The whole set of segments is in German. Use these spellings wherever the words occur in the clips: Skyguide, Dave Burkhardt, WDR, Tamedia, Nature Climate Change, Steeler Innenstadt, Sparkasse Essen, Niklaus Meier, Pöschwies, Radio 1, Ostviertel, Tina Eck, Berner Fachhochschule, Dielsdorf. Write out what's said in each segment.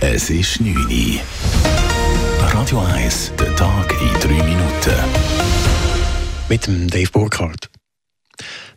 Es ist 9 Uhr. Radio 1, der Tag in 3 Minuten. Mit dem Dave Burkhardt.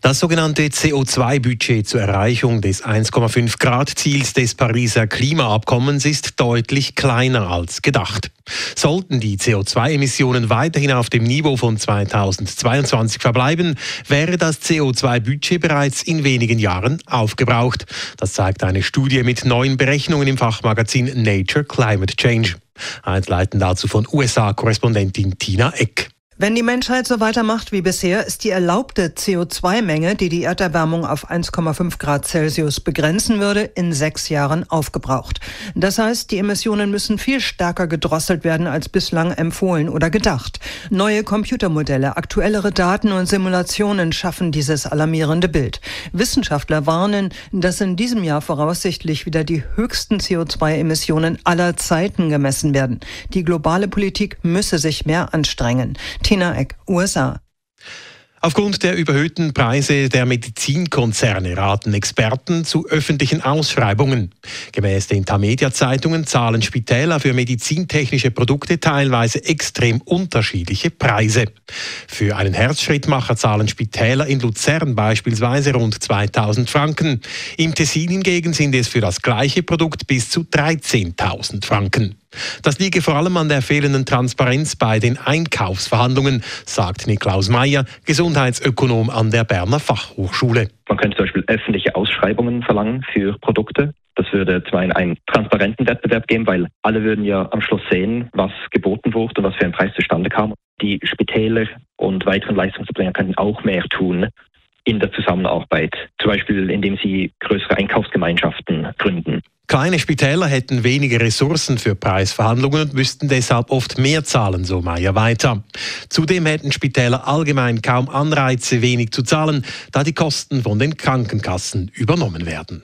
Das sogenannte CO2-Budget zur Erreichung des 1,5-Grad-Ziels des Pariser Klimaabkommens ist deutlich kleiner als gedacht. Sollten die CO2-Emissionen weiterhin auf dem Niveau von 2022 verbleiben, wäre das CO2-Budget bereits in wenigen Jahren aufgebraucht. Das zeigt eine Studie mit 9 Berechnungen im Fachmagazin Nature Climate Change. Einleitend dazu von USA-Korrespondentin Tina Eck. Wenn die Menschheit so weitermacht wie bisher, ist die erlaubte CO2-Menge, die die Erderwärmung auf 1,5 Grad Celsius begrenzen würde, in 6 Jahren aufgebraucht. Das heißt, die Emissionen müssen viel stärker gedrosselt werden als bislang empfohlen oder gedacht. Neue Computermodelle, aktuellere Daten und Simulationen schaffen dieses alarmierende Bild. Wissenschaftler warnen, dass in diesem Jahr voraussichtlich wieder die höchsten CO2-Emissionen aller Zeiten gemessen werden. Die globale Politik müsse sich mehr anstrengen. Tina Eck, USA. Aufgrund der überhöhten Preise der Medizinkonzerne raten Experten zu öffentlichen Ausschreibungen. Gemäß den Tamedia-Zeitungen zahlen Spitäler für medizintechnische Produkte teilweise extrem unterschiedliche Preise. Für einen Herzschrittmacher zahlen Spitäler in Luzern beispielsweise rund 2000 Franken. Im Tessin hingegen sind es für das gleiche Produkt bis zu 13.000 Franken. Das liege vor allem an der fehlenden Transparenz bei den Einkaufsverhandlungen, sagt Niklaus Meier, Gesundheitsökonom an der Berner Fachhochschule. Man könnte zum Beispiel öffentliche Ausschreibungen verlangen für Produkte. Das würde zum einen transparenten Wettbewerb geben, weil alle würden ja am Schluss sehen, was geboten wurde und was für ein Preis zustande kam. Die Spitäler und weiteren Leistungserbringer könnten auch mehr tun in der Zusammenarbeit, zum Beispiel indem sie größere Einkaufsgemeinschaften gründen. Kleine Spitäler hätten weniger Ressourcen für Preisverhandlungen und müssten deshalb oft mehr zahlen, so Meier weiter. Zudem hätten Spitäler allgemein kaum Anreize, wenig zu zahlen, da die Kosten von den Krankenkassen übernommen werden.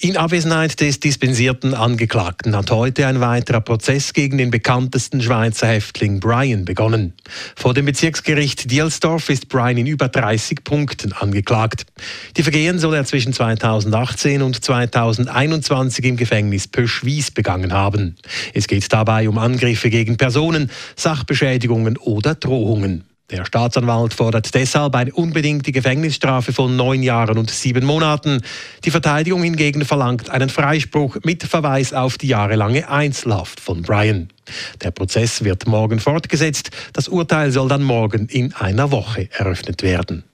In Abwesenheit des dispensierten Angeklagten hat heute ein weiterer Prozess gegen den bekanntesten Schweizer Häftling Brian begonnen. Vor dem Bezirksgericht Dielsdorf ist Brian in über 30 Punkten angeklagt. Die Vergehen soll er zwischen 2018 und 2021 im Gefängnis Pöschwies begangen haben. Es geht dabei um Angriffe gegen Personen, Sachbeschädigungen oder Drohungen. Der Staatsanwalt fordert deshalb eine unbedingte Gefängnisstrafe von 9 Jahren und 7 Monaten. Die Verteidigung hingegen verlangt einen Freispruch mit Verweis auf die jahrelange Einzelhaft von Brian. Der Prozess wird morgen fortgesetzt. Das Urteil soll dann morgen in einer Woche eröffnet werden.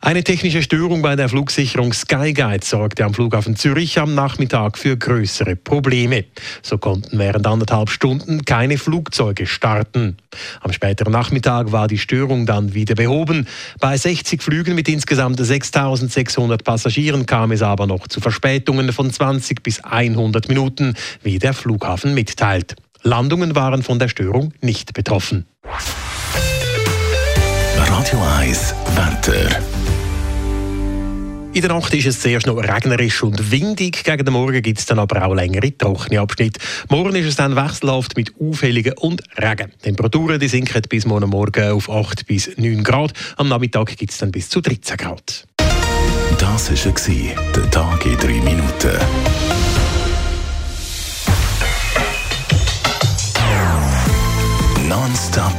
Eine technische Störung bei der Flugsicherung Skyguide sorgte am Flughafen Zürich am Nachmittag für größere Probleme. So konnten während 1,5 Stunden keine Flugzeuge starten. Am späteren Nachmittag war die Störung dann wieder behoben. Bei 60 Flügen mit insgesamt 6.600 Passagieren kam es aber noch zu Verspätungen von 20 bis 100 Minuten, wie der Flughafen mitteilt. Landungen waren von der Störung nicht betroffen. Radio 1 Wetter. In der Nacht ist es zuerst noch regnerisch und windig. Gegen den Morgen gibt es dann aber auch längere trockene Abschnitte. Morgen ist es dann wechselhaft mit Aufhellungen und Regen. Die Temperaturen sinken bis morgen auf 8 bis 9 Grad. Am Nachmittag gibt es dann bis zu 13 Grad. Das war der Tag in 3 Minuten. Non-stop.